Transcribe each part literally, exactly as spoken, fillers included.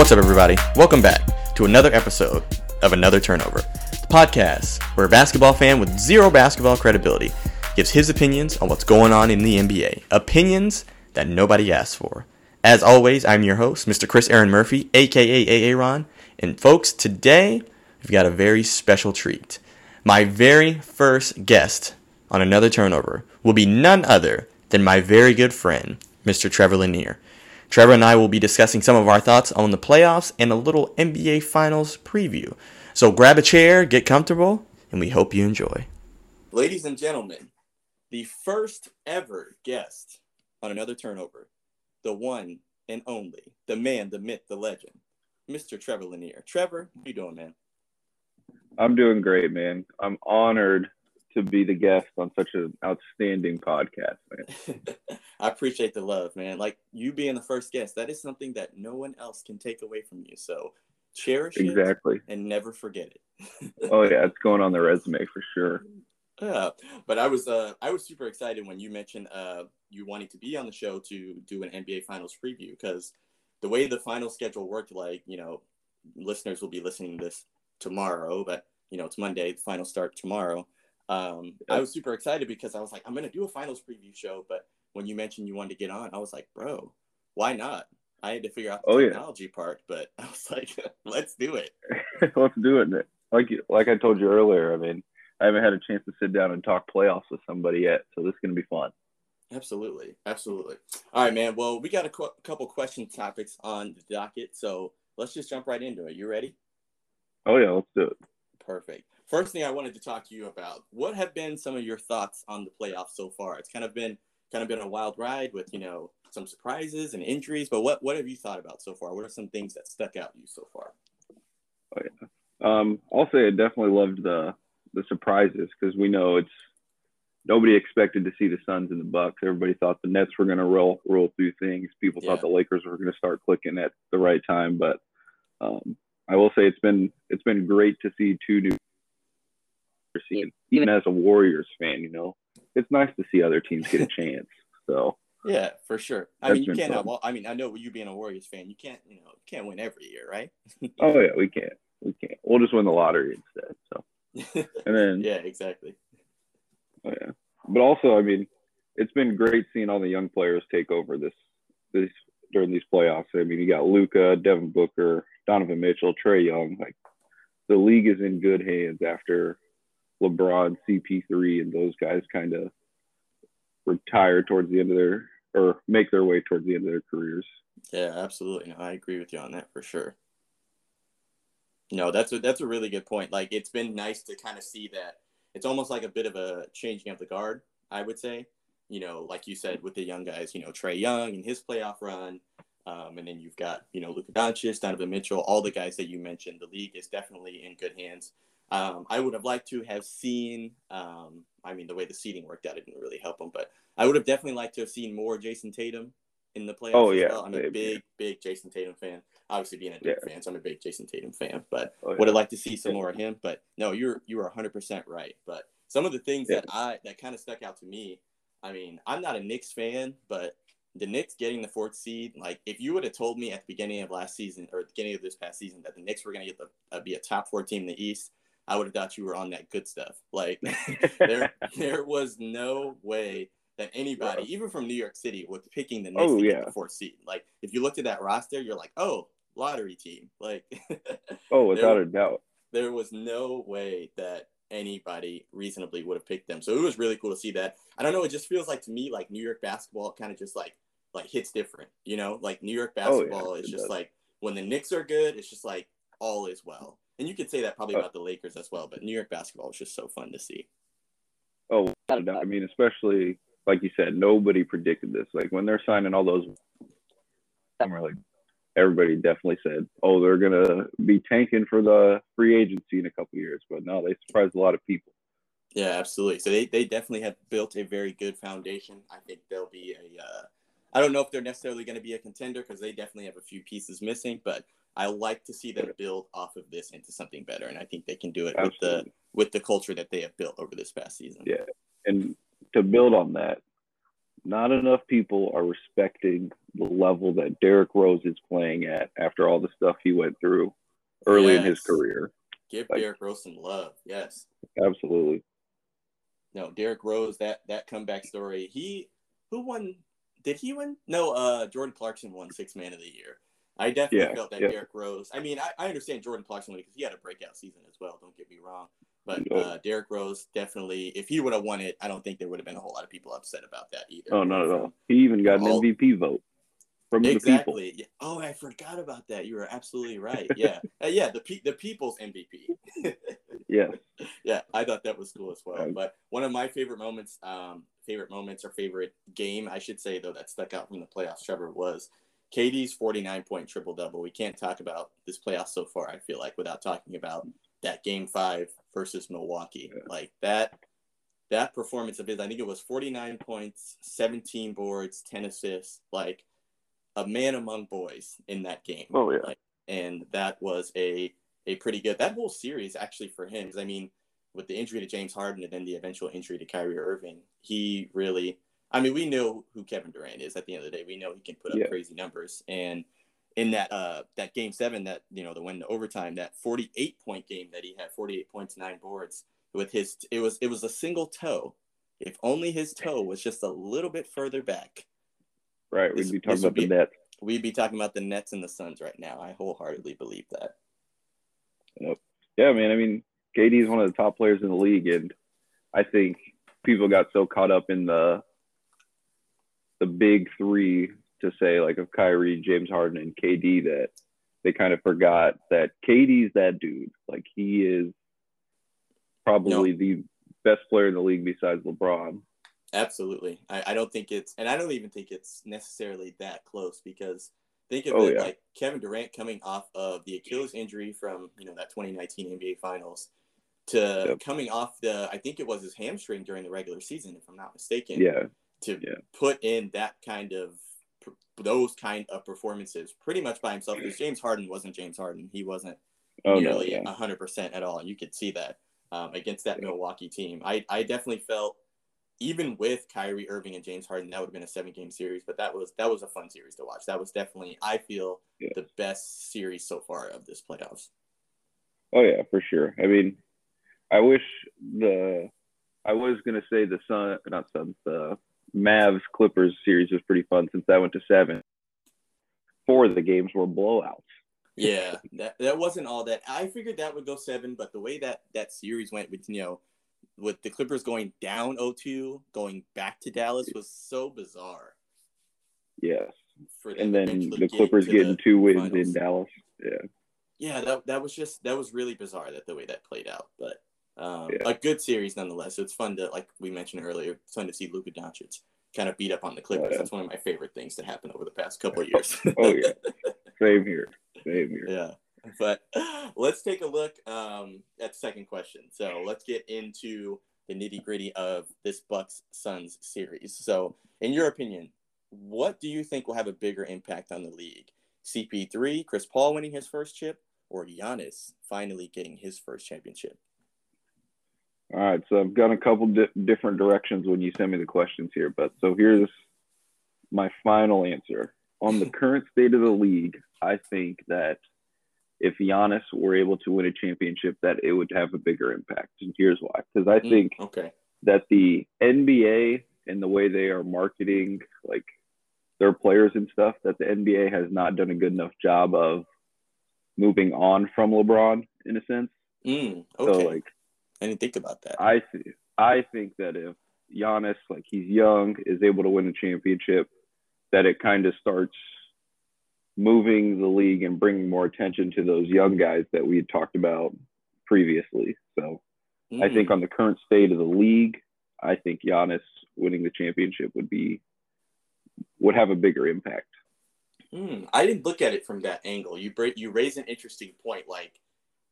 What's up, everybody? Welcome back to another episode of Another Turnover, the podcast where a basketball fan with zero basketball credibility gives his opinions on what's going on in the N B A, opinions that nobody asked for. As always, I'm your host, Mister Chris Aaron Murphy, aka Aaron, and folks, today we've got a very special treat. My very first guest on Another Turnover will be none other than my very good friend, Mister Trevor Lanier. Trevor and I will be discussing some of our thoughts on the playoffs and a little N B A Finals preview. So grab a chair, get comfortable, and we hope you enjoy. Ladies and gentlemen, the first ever guest on Another Turnover, the one and only, the man, the myth, the legend, Mister Trevor Lanier. Trevor, how you doing, man? I'm doing great, man. I'm honored to be the guest on such an outstanding podcast, man. I appreciate the love, man. Like, you being the first guest, that is something that no one else can take away from you. So cherish exactly. it and never forget it. Oh, yeah. It's going on the resume for sure. Yeah. But I was uh, I was super excited when you mentioned uh, you wanted to be on the show to do an N B A Finals preview, because the way the final schedule worked, like, you know, listeners will be listening to this tomorrow, but, you know, it's Monday. The finals start tomorrow. Um, yep. I was super excited because I was like, I'm going to do a finals preview show. But when you mentioned you wanted to get on, I was like, bro, why not? I had to figure out the oh, technology yeah. part, but I was like, let's do it. Let's do it. Man. Like, you, like I told you earlier, I mean, I haven't had a chance to sit down and talk playoffs with somebody yet. So this is going to be fun. Absolutely. Absolutely. All right, man. Well, we got a co- couple question topics on the docket. So let's just jump right into it. You ready? Oh, yeah. Let's do it. Perfect. First thing I wanted to talk to you about, what have been some of your thoughts on the playoffs so far? It's kind of been kind of been a wild ride with, you know, some surprises and injuries, but what, what have you thought about so far? What are some things that stuck out to you so far? Oh, yeah. um, I'll say I definitely loved the, the surprises, because we know it's nobody expected to see the Suns and the Bucks. Everybody thought the Nets were going to roll, roll through things. People yeah. thought the Lakers were going to start clicking at the right time, but um, I will say it's been it's been great to see two new Seen. Even as a Warriors fan, you know, it's nice to see other teams get a chance. So yeah, for sure. I mean, you can't have all, I mean, I know you being a Warriors fan, you can't, you know, can't win every year, right? Oh yeah, we can't. We can't. We'll just win the lottery instead. So and then yeah, exactly. Oh yeah, but also, I mean, it's been great seeing all the young players take over this this during these playoffs. I mean, you got Luka, Devin Booker, Donovan Mitchell, Trae Young. Like, the league is in good hands after LeBron, C P three, and those guys kind of retire towards the end of their, or make their way towards the end of their careers. Yeah, absolutely. No, I agree with you on that for sure. No, that's a, that's a really good point. Like, it's been nice to kind of see that. It's almost like a bit of a changing of the guard, I would say. You know, like you said, with the young guys, you know, Trae Young and his playoff run. Um, and then you've got, you know, Luka Doncic, Donovan Mitchell, all the guys that you mentioned. The league is definitely in good hands. Um, I would have liked to have seen, um, I mean, the way the seeding worked out, it didn't really help him, but I would have definitely liked to have seen more Jason Tatum in the playoffs. Oh, yeah. Well, I'm a big, big Jason Tatum fan. Obviously, being a Duke yeah. fan, so I'm a big Jason Tatum fan, but oh, yeah. would have liked to see some more of him. But no, you're you were one hundred percent right. But some of the things yeah. that I that kind of stuck out to me, I mean, I'm not a Knicks fan, but the Knicks getting the fourth seed, like, if you would have told me at the beginning of last season or the beginning of this past season that the Knicks were going to get the uh, be a top four team in the East, I would have thought you were on that good stuff. Like, there there was no way that anybody, yeah. even from New York City, was picking the Knicks oh, to get yeah. the fourth seed. Like, if you looked at that roster, you're like, oh, lottery team. Like, oh, without there, a doubt. There was no way that anybody reasonably would have picked them. So it was really cool to see that. I don't know. It just feels like, to me, like, New York basketball kind of just, like, like hits different, you know? Like, New York basketball oh, yeah, is just, does. like, when the Knicks are good, it's just, like, all is well. And you could say that probably about the Lakers as well, but New York basketball is just so fun to see. Oh, I mean, especially, like you said, nobody predicted this. Like, when they're signing all those, I'm really, everybody definitely said, oh, they're going to be tanking for the free agency in a couple of years. But no, they surprised a lot of people. Yeah, absolutely. So they, they definitely have built a very good foundation. I think they'll be a uh, – I don't know if they're necessarily going to be a contender, because they definitely have a few pieces missing, but – I like to see them build off of this into something better, and I think they can do it Absolutely. with the with the culture that they have built over this past season. Yeah, and to build on that, not enough people are respecting the level that Derrick Rose is playing at after all the stuff he went through early yes. in his career. Give like, Derrick Rose some love. Yes. Absolutely. No, Derrick Rose, that that comeback story. He who won did he win? No, uh Jordan Clarkson won sixth man of the year. I definitely yeah, felt that yeah. Derrick Rose. I mean, I, I understand Jordan Clarkson because he had a breakout season as well, don't get me wrong. But no. uh, Derrick Rose definitely, if he would have won it, I don't think there would have been a whole lot of people upset about that either. Oh, not at all. He even got an all... M V P vote from exactly. the people. Oh, I forgot about that. You were absolutely right. Yeah. uh, yeah, the pe- the people's M V P. yeah. Yeah, I thought that was cool as well. Right. But one of my favorite moments, um, favorite moments or favorite game, I should say, though, that stuck out from the playoffs, Trevor, was K D's forty-nine point triple-double. We can't talk about this playoff so far, I feel like, without talking about that game five versus Milwaukee. Yeah. Like that, that performance of his, I think it was forty-nine points, seventeen boards, ten assists, like a man among boys in that game. Oh yeah. Like, and that was a, a pretty good, that whole series actually for him, because I mean, with the injury to James Harden and then the eventual injury to Kyrie Irving, he really, I mean, we know who Kevin Durant is at the end of the day. We know he can put up yeah. crazy numbers. And in that uh that game seven, that, you know, the win to overtime, that forty-eight point game that he had, forty-eight points, nine boards with his, it was it was a single toe. If only his toe was just a little bit further back. Right. We'd this, be talking about be, the Nets. We'd be talking about the Nets and the Suns right now. I wholeheartedly believe that. Yep. Yeah, man. I mean, K D is one of the top players in the league, and I think people got so caught up in the the big three to say, like, of Kyrie, James Harden, and K D, that they kind of forgot that K D's that dude. Like, he is probably no. the best player in the league besides LeBron. Absolutely. I, I don't think it's – and I don't even think it's necessarily that close, because think of oh, it yeah. like Kevin Durant coming off of the Achilles injury from, you know, that twenty nineteen N B A Finals to yep. coming off the – I think it was his hamstring during the regular season, if I'm not mistaken. Yeah. To yeah. put in that kind of – those kind of performances pretty much by himself, because James Harden wasn't James Harden. He wasn't oh, nearly no, yeah. one hundred percent at all. And you could see that um, against that yeah. Milwaukee team. I, I definitely felt, even with Kyrie Irving and James Harden, that would have been a seven-game series, but that was that was a fun series to watch. That was definitely, I feel, yeah. the best series so far of this playoffs. Oh, yeah, for sure. I mean, I wish the – I was going to say the Sun – not Suns, the – Mavs Clippers series was pretty fun, since that went to seven. Four of the games were blowouts. Yeah, that that wasn't all that. I figured that would go seven, but the way that that series went with, you know, with the Clippers going down oh two, going back to Dallas was so bizarre. Yes. And then the Clippers getting two wins in Dallas. Yeah. Yeah, that that was just that was really bizarre that the way that played out, but Um, yeah. a good series nonetheless. So it's fun to, like we mentioned earlier, it's fun to see Luka Doncic kind of beat up on the Clippers. Oh, yeah. That's one of my favorite things to happen over the past couple of years. oh yeah, same here, same here. Yeah, but let's take a look um, at the second question. So let's get into the nitty gritty of this Bucks Suns series. So, in your opinion, what do you think will have a bigger impact on the league? C P three, Chris Paul winning his first chip, or Giannis finally getting his first championship? All right, so I've got a couple di- different directions when you send me the questions here, but so here's my final answer. On the current state of the league, I think that if Giannis were able to win a championship, that it would have a bigger impact, and here's why. Because I think mm, okay. that the N B A and the way they are marketing, like, their players and stuff, that the N B A has not done a good enough job of moving on from LeBron, in a sense. Mm, okay. So, like, I didn't think about that. I th- I think that if Giannis, like, he's young, is able to win a championship, that it kind of starts moving the league and bringing more attention to those young guys that we had talked about previously. So mm. I think on the current state of the league, I think Giannis winning the championship would be would have a bigger impact. Mm. I didn't look at it from that angle. You break, you raise an interesting point, like,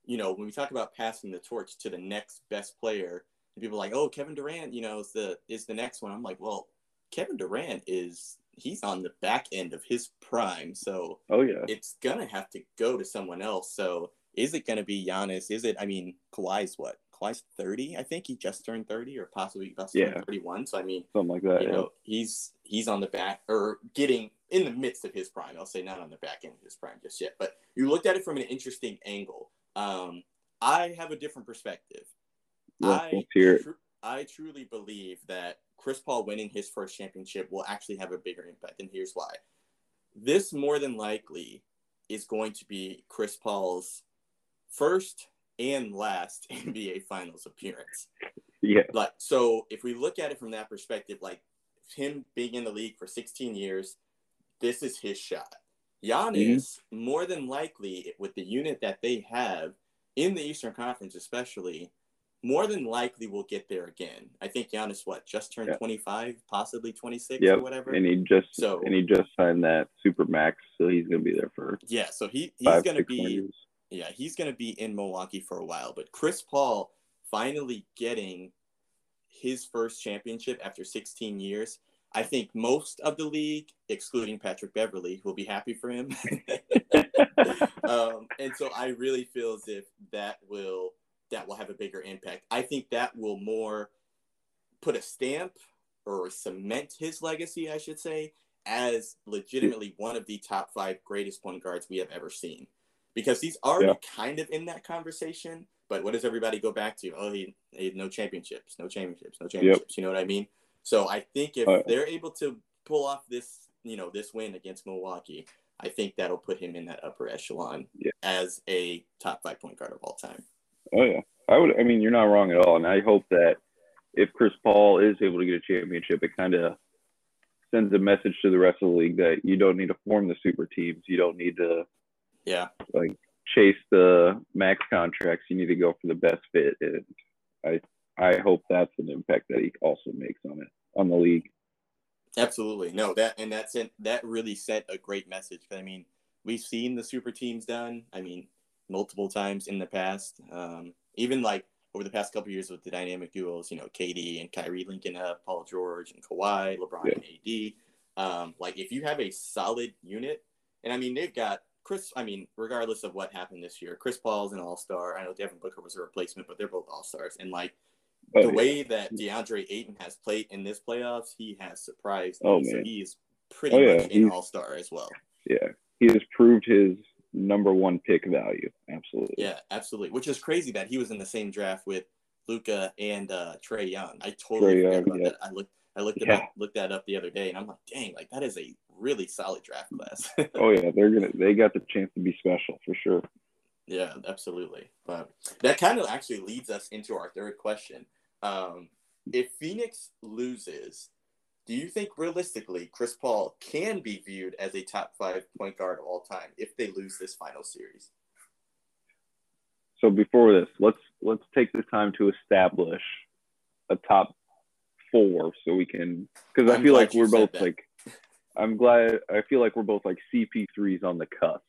you know, when we talk about passing the torch to the next best player, and people are like, oh, Kevin Durant, you know, is the is the next one. I'm like, well, Kevin Durant is he's on the back end of his prime. So oh, yeah. it's going to have to go to someone else. So is it going to be Giannis? Is it, I mean, Kawhi's what? Kawhi's thirty. I think he just turned thirty, or possibly about to yeah. turn thirty-one. So, I mean, something like that. You yeah. know, he's he's on the back or getting in the midst of his prime. I'll say not on the back end of his prime just yet, but you looked at it from an interesting angle. Um, I have a different perspective. Well, I, tr- I truly believe that Chris Paul winning his first championship will actually have a bigger impact. And here's why. This more than likely is going to be Chris Paul's first and last N B A Finals appearance. Yeah. Like, so if we look at it from that perspective, like him being in the league for sixteen years, this is his shot. Giannis, mm-hmm. more than likely, with the unit that they have in the Eastern Conference especially, more than likely will get there again. I think Giannis, what, just turned yeah. twenty-five, possibly twenty-six yep. or whatever? And he just so, and he just signed that super max, so he's going to be there for Yeah, so he, he's going to be years. Yeah, he's going to be in Milwaukee for a while. But Chris Paul finally getting his first championship after sixteen years, I think most of the league, excluding Patrick Beverley, will be happy for him. um, and so I really feel as if that will that will have a bigger impact. I think that will more put a stamp or cement his legacy, I should say, as legitimately one of the top five greatest point guards we have ever seen. Because he's already yeah. kind of in that conversation, but what does everybody go back to? Oh, he, he had no championships, no championships, no championships. Yep. You know what I mean? So I think if uh, they're able to pull off this, you know, this win against Milwaukee, I think that'll put him in that upper echelon yeah. as a top five point guard of all time. Oh yeah, I would. I mean, you're not wrong at all, and I hope that if Chris Paul is able to get a championship, it kind of sends a message to the rest of the league that you don't need to form the super teams. You don't need to. Yeah, like chase the max contracts. You need to go for the best fit, and I I hope that's an impact that he also makes on it on the league. Absolutely, no that and that's it. That really sent a great message. I mean, we've seen the super teams done. I mean, multiple times in the past. Um, even like over the past couple of years with the dynamic duos, you know, K D and Kyrie linking up, Paul George and Kawhi, LeBron yeah. and A D. Um, like if you have a solid unit, and I mean they've got. Chris, I mean, regardless of what happened this year, Chris Paul's an all-star. I know Devin Booker was a replacement, but they're both all-stars. And, like, oh, the yeah. way that DeAndre Ayton has played in this playoffs, he has surprised me. Oh, so he's pretty oh, much yeah. an all-star as well. Yeah. He has proved his number one pick value. Absolutely. Yeah, absolutely. Which is crazy that he was in the same draft with Luka and uh, Trae Young. I totally forgot about yeah. that. I looked I looked, yeah. up, looked that up the other day, and I'm like, dang, like that is a really solid draft class. oh yeah, they're gonna they got the chance to be special for sure. Yeah, absolutely. But that kind of actually leads us into our third question. Um, if Phoenix loses, do you think realistically Chris Paul can be viewed as a top five point guard of all time if they lose this final series? So before this, let's let's take the time to establish a top four so we can, because I feel like we're both that. like I'm glad I feel like we're both like C P threes on the cusp.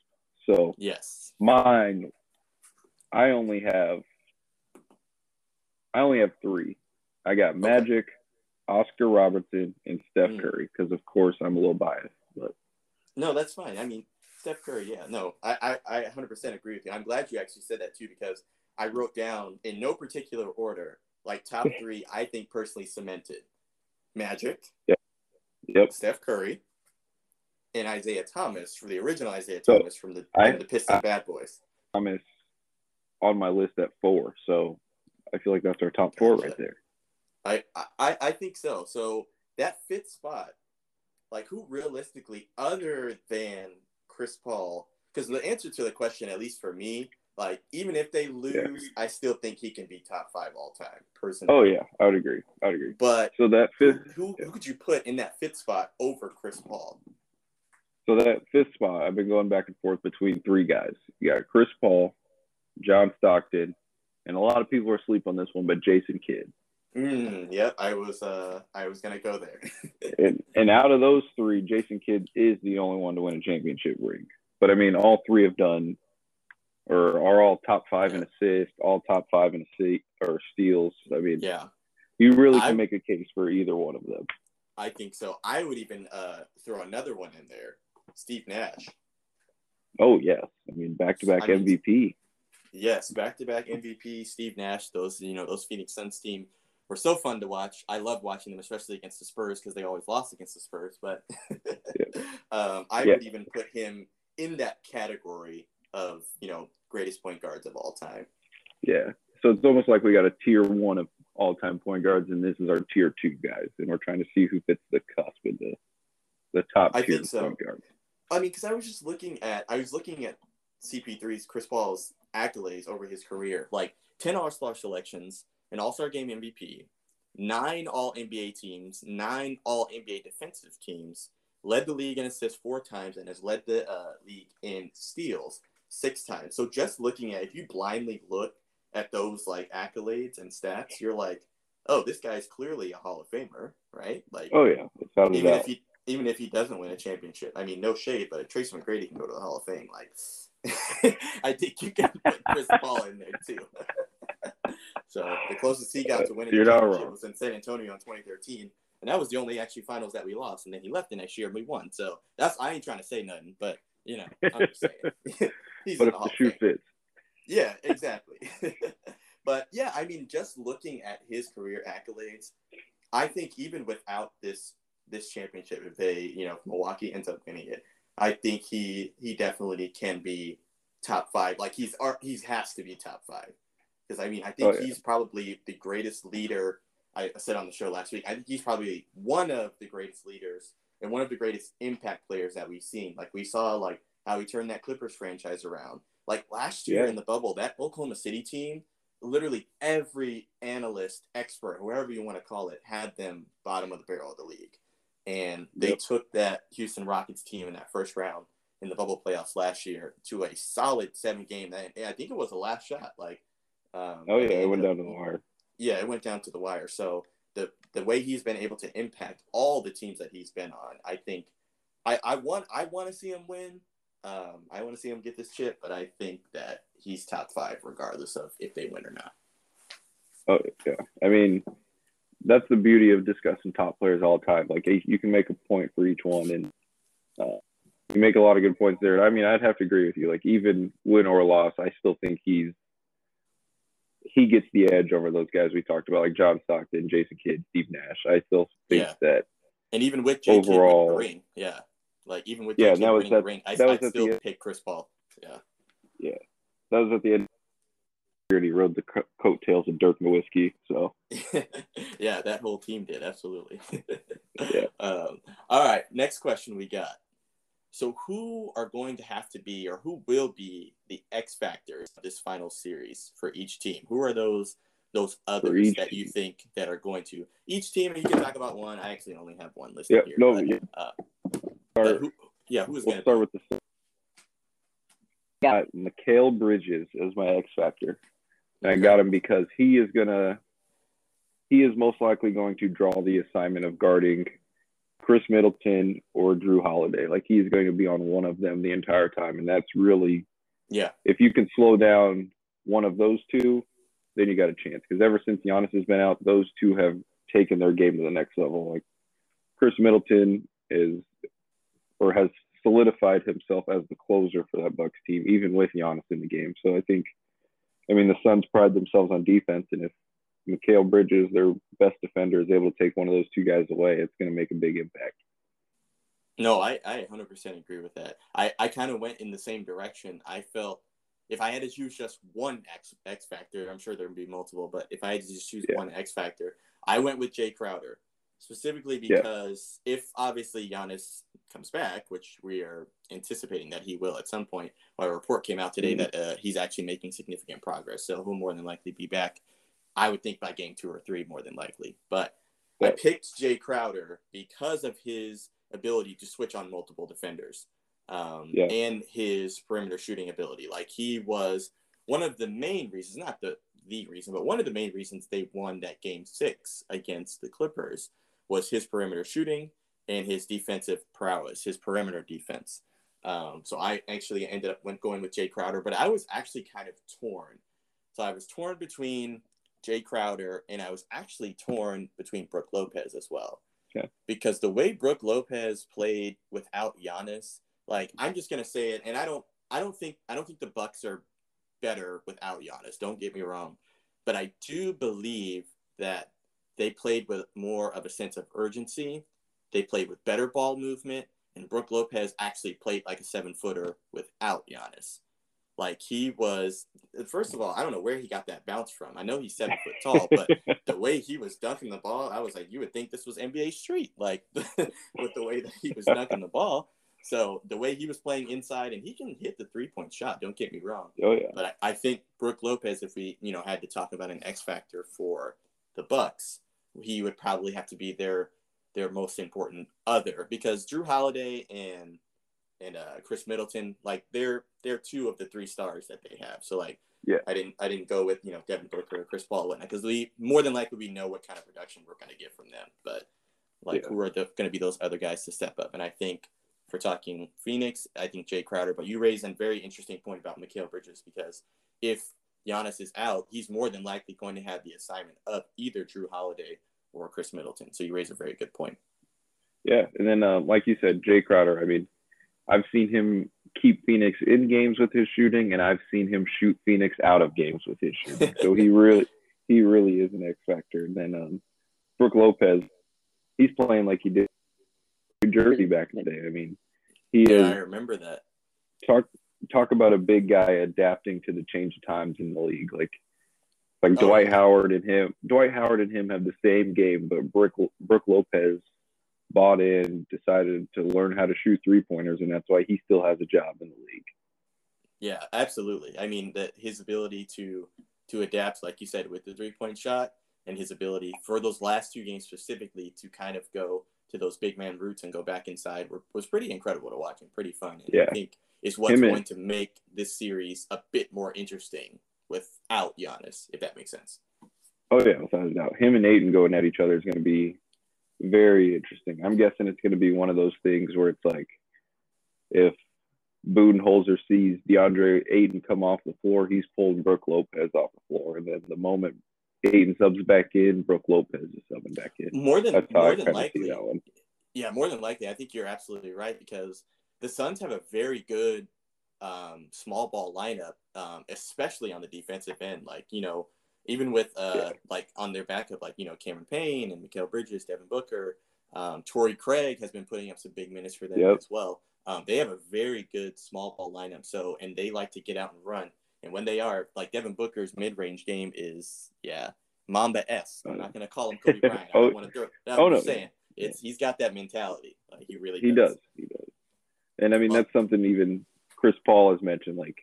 So yes, mine I only have I only have three. I got Magic, okay. Oscar Robertson, and Steph mm. Curry, because of course I'm a little biased, but no, that's fine. I mean Steph Curry, yeah. No, I, I, I one hundred percent agree with you. I'm glad you actually said that too, because I wrote down in no particular order like top three. I think personally cemented Magic, yep. Yep. Steph Curry, and Isiah Thomas for the original Isiah so Thomas from the I, from the Piston I, Bad Boys. Thomas on my list at four, so I feel like that's our top gotcha. four right there. I, I I think so. So that fifth spot, like who realistically, other than Chris Paul, because the answer to the question, at least for me, like even if they lose, yeah. I still think he can be top five all time personally. Oh yeah, I would agree. I would agree. But so that fifth, who, who, yeah. who could you put in that fifth spot over Chris Paul? So that fifth spot, I've been going back and forth between three guys. You got Chris Paul, John Stockton, and a lot of people are asleep on this one, but Jason Kidd. Mm, yep, I was. Uh, I was gonna go there. and, and out of those three, Jason Kidd is the only one to win a championship ring. But I mean, all three have done. Or are all top five in assists, all top five in assists or steals. I mean, yeah, you really can I, make a case for either one of them. I think so. I would even uh, throw another one in there, Steve Nash. Oh yes, I mean back-to-back I M V P. Mean, yes, back-to-back M V P, Steve Nash. Those you know those Phoenix Suns team were so fun to watch. I love watching them, especially against the Spurs, because they always lost against the Spurs. But yeah. um, I yeah. would even put him in that category of, you know, greatest point guards of all time. Yeah. So it's almost like we got a tier one of all-time point guards, and this is our tier two guys, and we're trying to see who fits the cusp of the, the top I tier think so. Point guards. I mean, because I was just looking at – I was looking at C P three's, Chris Paul's accolades over his career. Like, ten All-Star selections, an All-Star Game M V P, nine All N B A teams, nine All N B A defensive teams, led the league in assists four times, and has led the uh, league in steals six times. So just looking at – if you blindly look at those, like, accolades and stats, you're like, oh, this guy's clearly a Hall of Famer, right? Like, oh, yeah. Even if he, even if he doesn't win a championship. I mean, no shade, but Tracy McGrady can go to the Hall of Fame. Like, I think you can put Chris Paul in there, too. So the closest he got to winning the championship was in San Antonio in twenty thirteen, and that was the only, actually, finals that we lost, and then he left the next year and we won. So that's I ain't trying to say nothing, but, you know, I'm just saying. He's but in the Hall of Fame. Fits. Yeah, exactly. But, yeah, I mean, just looking at his career accolades, I think even without this this championship, if they, you know, Milwaukee ends up winning it, I think he he definitely can be top five. Like, he's he's has to be top five. Because, I mean, I think oh, yeah. he's probably the greatest leader. I said on the show last week, I think he's probably one of the greatest leaders and one of the greatest impact players that we've seen. Like, we saw, like, how he turned that Clippers franchise around. Like, last year yeah. in the bubble, that Oklahoma City team, literally every analyst, expert, whoever you want to call it, had them bottom of the barrel of the league. And they yep. took that Houston Rockets team in that first round in the bubble playoffs last year to a solid seven game. That, I think it was the last shot. Like, um, oh, yeah, it went up, down to the wire. Yeah, it went down to the wire. So the, the way he's been able to impact all the teams that he's been on, I think I, I want I want to see him win. Um, I want to see him get this chip, but I think that he's top five regardless of if they win or not. Oh, yeah. I mean, that's the beauty of discussing top players all time. Like, you can make a point for each one, and uh, you make a lot of good points there. I mean, I'd have to agree with you. Like, even win or loss, I still think he's he gets the edge over those guys we talked about, like John Stockton, Jason Kidd, Steve Nash. I still think yeah. that. And even with Jay overall, Kidd with the ring, yeah. Like, even with yeah, that was at, the ring, I, I still pick Chris Paul. Yeah. Yeah. That was at the end. He rode the co- coattails of Dirk Nowitzki. So. Yeah, that whole team did. Absolutely. yeah. Um, all right. Next question we got. So, who are going to have to be or who will be the X factors of this final series for each team? Who are those those others that you think that are going to – each team, you can talk about one. I actually only have one listed yeah, here. No, but, yeah. Uh, Start, who, yeah, who's we'll start with the yeah. Mikal Bridges as my X factor. And I got him because he is gonna, he is most likely going to draw the assignment of guarding Khris Middleton or Jrue Holiday. Like, he is going to be on one of them the entire time, and that's really, yeah. If you can slow down one of those two, then you got a chance. Because ever since Giannis has been out, those two have taken their game to the next level. Like, Khris Middleton is. or has solidified himself as the closer for that Bucks team, even with Giannis in the game. So I think, I mean, the Suns pride themselves on defense, and if Mikal Bridges, their best defender, is able to take one of those two guys away, it's going to make a big impact. No, I, I one hundred percent agree with that. I, I kind of went in the same direction. I felt if I had to choose just one X, X factor, I'm sure there would be multiple, but if I had to just choose yeah. one X factor, I went with Jay Crowder. Specifically because yeah. if obviously Giannis comes back, which we are anticipating that he will at some point, well, a report came out today mm-hmm. that uh, he's actually making significant progress. So he'll more than likely be back. I would think by game two or three, more than likely. But yeah. I picked Jay Crowder because of his ability to switch on multiple defenders um, yeah. and his perimeter shooting ability. Like, he was one of the main reasons, not the, the reason, but one of the main reasons they won that game six against the Clippers was his perimeter shooting and his defensive prowess, his perimeter defense. Um, so I actually ended up went going with Jay Crowder, but I was actually kind of torn. So I was torn between Jay Crowder, and I was actually torn between Brook Lopez as well. Okay. Because the way Brook Lopez played without Giannis, like, I'm just gonna say it, and I don't, I don't think, I don't think the Bucks are better without Giannis. Don't get me wrong, but I do believe that They played with more of a sense of urgency. They played with better ball movement. And Brook Lopez actually played like a seven-footer without Giannis. Like, he was, first of all, I don't know where he got that bounce from. I know he's seven foot tall, but the way he was dunking the ball, I was like, you would think this was N B A Street, like, with the way that he was dunking the ball. So the way he was playing inside, and he can hit the three-point shot, don't get me wrong. Oh, yeah. But I, I think Brook Lopez, if we, you know, had to talk about an X factor for the Bucks, he would probably have to be their their most important other, because Jrue Holiday and and uh, Khris Middleton, like, they're they're two of the three stars that they have. So, like, yeah, I didn't I didn't go with, you know, Devin Booker or Chris Paul or whatnot, because we more than likely we know what kind of production we're going to get from them. But, like, yeah. who are going to be those other guys to step up? And I think, for talking Phoenix, I think Jay Crowder. But you raised a very interesting point about Mikal Bridges, because if Giannis is out, he's more than likely going to have the assignment of either Jrue Holiday or Khris Middleton. So you raise a very good point. Yeah, and then uh, like you said, Jay Crowder. I mean, I've seen him keep Phoenix in games with his shooting, and I've seen him shoot Phoenix out of games with his shooting. So he really, he really is an X factor. And then um, Brook Lopez, he's playing like he did New Jersey back in the day. I mean, he yeah, is. I remember that. Talk talk about a big guy adapting to the change of times in the league. Like, like oh, Dwight Howard and him. Dwight Howard and him have the same game, but Brook Brook Lopez bought in, decided to learn how to shoot three pointers, and that's why he still has a job in the league. Yeah, absolutely. I mean, that his ability to to adapt, like you said, with the three point shot, and his ability for those last two games specifically to kind of go to those big man roots and go back inside were, was pretty incredible to watch and pretty fun. And yeah. I think it's what's Him going and, to make this series a bit more interesting without Giannis, if that makes sense. Oh, yeah, without a doubt. Him and Ayton going at each other is going to be very interesting. I'm guessing it's going to be one of those things where it's like, if Budenholzer sees DeAndre Ayton come off the floor, he's pulling Brook Lopez off the floor. And then the moment Ayton subs back in, Brook Lopez is subbing back in. More than, more than likely. Yeah, more than likely. I think you're absolutely right, because the Suns have a very good um, small ball lineup, um, especially on the defensive end. Like, you know, even with, uh, yeah. like, on their backup, like, you know, Cameron Payne and Mikal Bridges, Devin Booker, um, Torrey Craig has been putting up some big minutes for them yep. as well. Um, they have a very good small ball lineup. So, and they like to get out and run. And when they are, like, Devin Booker's mid-range game is, yeah, Mamba-esque. I'm not going to call him Kobe Bryant. I don't oh, want to throw it. That's oh, what I'm no. saying. It's, he's got that mentality. Like, he really does. He does. He does. And, I mean, that's something even Chris Paul has mentioned. Like,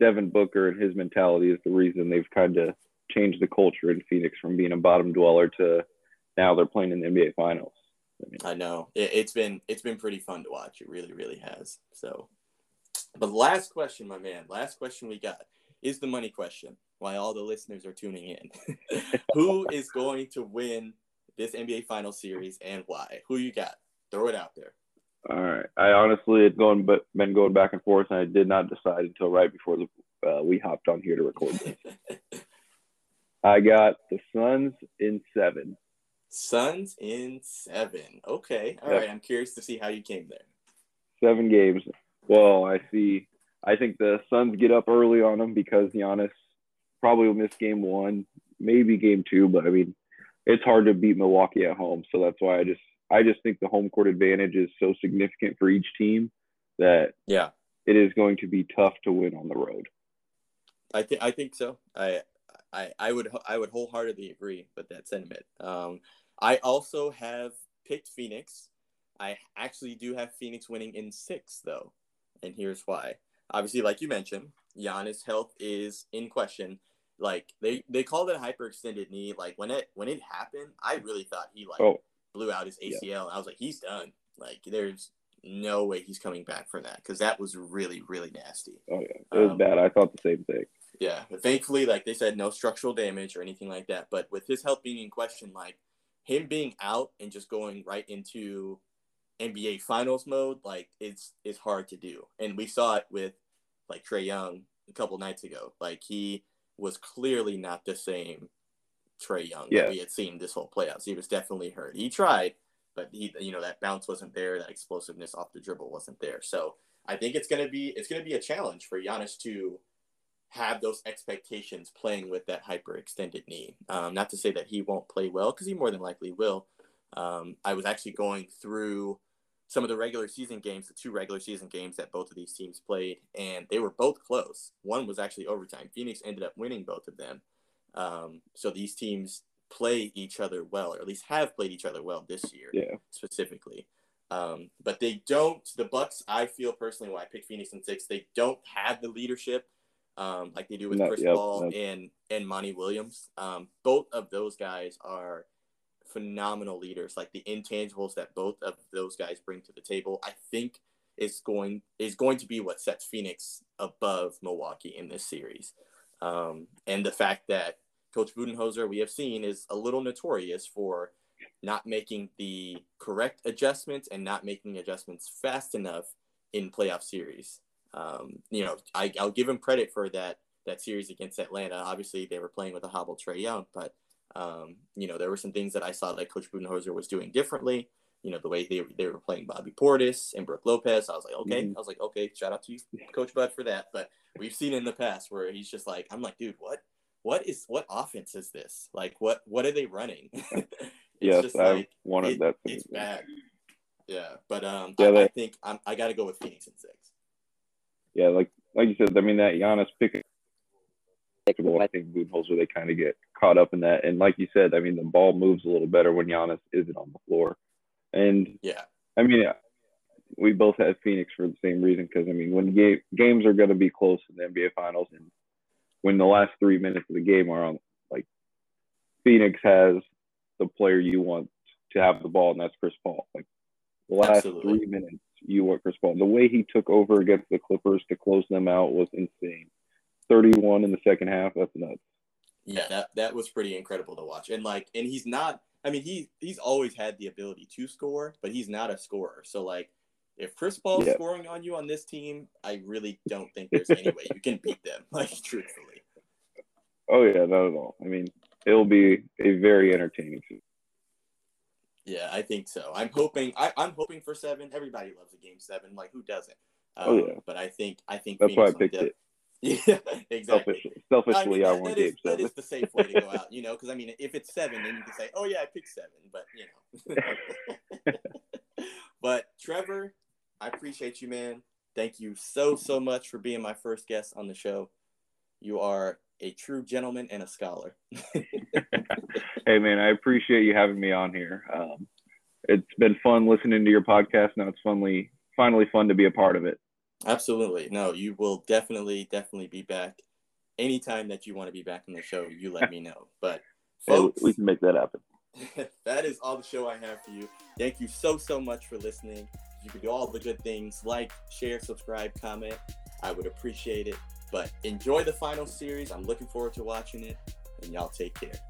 Devin Booker and his mentality is the reason they've kind of changed the culture in Phoenix from being a bottom dweller to now they're playing in the N B A Finals. I mean, I know. It, it's been it's been pretty fun to watch. It really, really has. So. But last question, my man, last question we got is the money question, while all the listeners are tuning in. Who is going to win this N B A Finals series and why? Who you got? Throw it out there. All right. I honestly had gone, but been going back and forth, and I did not decide until right before the, uh, we hopped on here to record this. I got the Suns in seven. Suns in seven. Okay. All yep. right. I'm curious to see how you came there. Seven games. Well, I see. I think the Suns get up early on them because Giannis probably will miss game one, maybe game two. But, I mean, it's hard to beat Milwaukee at home. So that's why I just I just think the home court advantage is so significant for each team that yeah, it is going to be tough to win on the road. I think I think so. I, I I would I would wholeheartedly agree with that sentiment. Um, I also have picked Phoenix. I actually do have Phoenix winning in six, though. And here's why. Obviously, like you mentioned, Giannis' health is in question. Like, they, they called it a hyperextended knee. Like, when it when it happened, I really thought he, like, oh. blew out his A C L. Yeah. And I was like, he's done. Like, there's no way he's coming back from that, because that was really, really nasty. Oh, yeah. It was um, bad. I thought the same thing. Yeah. But thankfully, like they said, no structural damage or anything like that. But with his health being in question, like, him being out and just going right into – N B A Finals mode, like, it's it's hard to do. And we saw it with, like, Trae Young a couple nights ago. Like, he was clearly not the same Trae Young yeah. that we had seen this whole playoffs. He was definitely hurt. He tried, but, he you know, that bounce wasn't there. That explosiveness off the dribble wasn't there. So I think it's going to be it's going to be a challenge for Giannis to have those expectations playing with that hyperextended knee. Um, not to say that he won't play well, because he more than likely will. Um, I was actually going through some of the regular season games, the two regular season games that both of these teams played, and they were both close. One was actually overtime. Phoenix ended up winning both of them. Um, so these teams play each other well, or at least have played each other well this year, yeah. specifically. Um, but they don't, the Bucks, I feel personally, why I picked Phoenix in six, they don't have the leadership um, like they do with no, Chris yep, Paul no. and, and Monty Williams. Um, both of those guys are phenomenal leaders. Like the intangibles that both of those guys bring to the table, I think is going is going to be what sets Phoenix above Milwaukee in this series. Um, and the fact that Coach Budenholzer, we have seen, is a little notorious for not making the correct adjustments and not making adjustments fast enough in playoff series. Um, you know, I, I'll give him credit for that that series against Atlanta. Obviously, they were playing with a hobbled Trae Young, but Um, you know, there were some things that I saw that Coach Budenholzer was doing differently. You know, the way they they were playing Bobby Portis and Brook Lopez. I was like, okay. Mm-hmm. I was like, okay, shout out to you, Coach Bud, for that. But we've seen in the past where he's just like, I'm like, dude, what, what is, what offense is this? Like, what, what are they running? yes, just I like, wanted it, that. Thing. It's bad. Yeah, but um, yeah, I, that, I think I'm, I got to go with Phoenix in six. Yeah, like like you said, I mean that Giannis pick. I think Budenholzer, they kind of get caught up in that. And like you said, I mean, the ball moves a little better when Giannis isn't on the floor. And, yeah, I mean, we both have Phoenix for the same reason because, I mean, when ga- games are going to be close in the N B A Finals and when the last three minutes of the game are on, like, Phoenix has the player you want to have the ball, and that's Chris Paul. Like, the last Absolutely. three minutes, you want Chris Paul. The way he took over against the Clippers to close them out was insane. thirty-one in the second half, that's nuts. Yeah, that, that was pretty incredible to watch. And, like, and he's not – I mean, he he's always had the ability to score, but he's not a scorer. So, like, if Chris Paul's yeah. scoring on you on this team, I really don't think there's any way you can beat them, like, truthfully. Oh, yeah, not at all. I mean, it'll be a very entertaining season. Yeah, I think so. I'm hoping – I'm hoping for seven. Everybody loves a game seven. Like, who doesn't? Um, oh, yeah. But I think – I think that's Phoenix why I picked it. Yeah, exactly. Selfishly, selfishly I, mean, I want game seven. That is the safe way to go out, you know, because, I mean, if it's seven, then you can say, oh, yeah, I picked seven, but, you know. But, Trevor, I appreciate you, man. Thank you so, so much for being my first guest on the show. You are a true gentleman and a scholar. Hey, man, I appreciate you having me on here. Um, it's been fun listening to your podcast. Now it's finally, finally fun to be a part of it. Absolutely. No, you will definitely, definitely be back anytime that you want to be back on the show. You let me know. But folks, we can make that happen. That is all the show I have for you. Thank you so, so much for listening. You can do all the good things like share, subscribe, comment. I would appreciate it. But enjoy the final series. I'm looking forward to watching it. And y'all take care.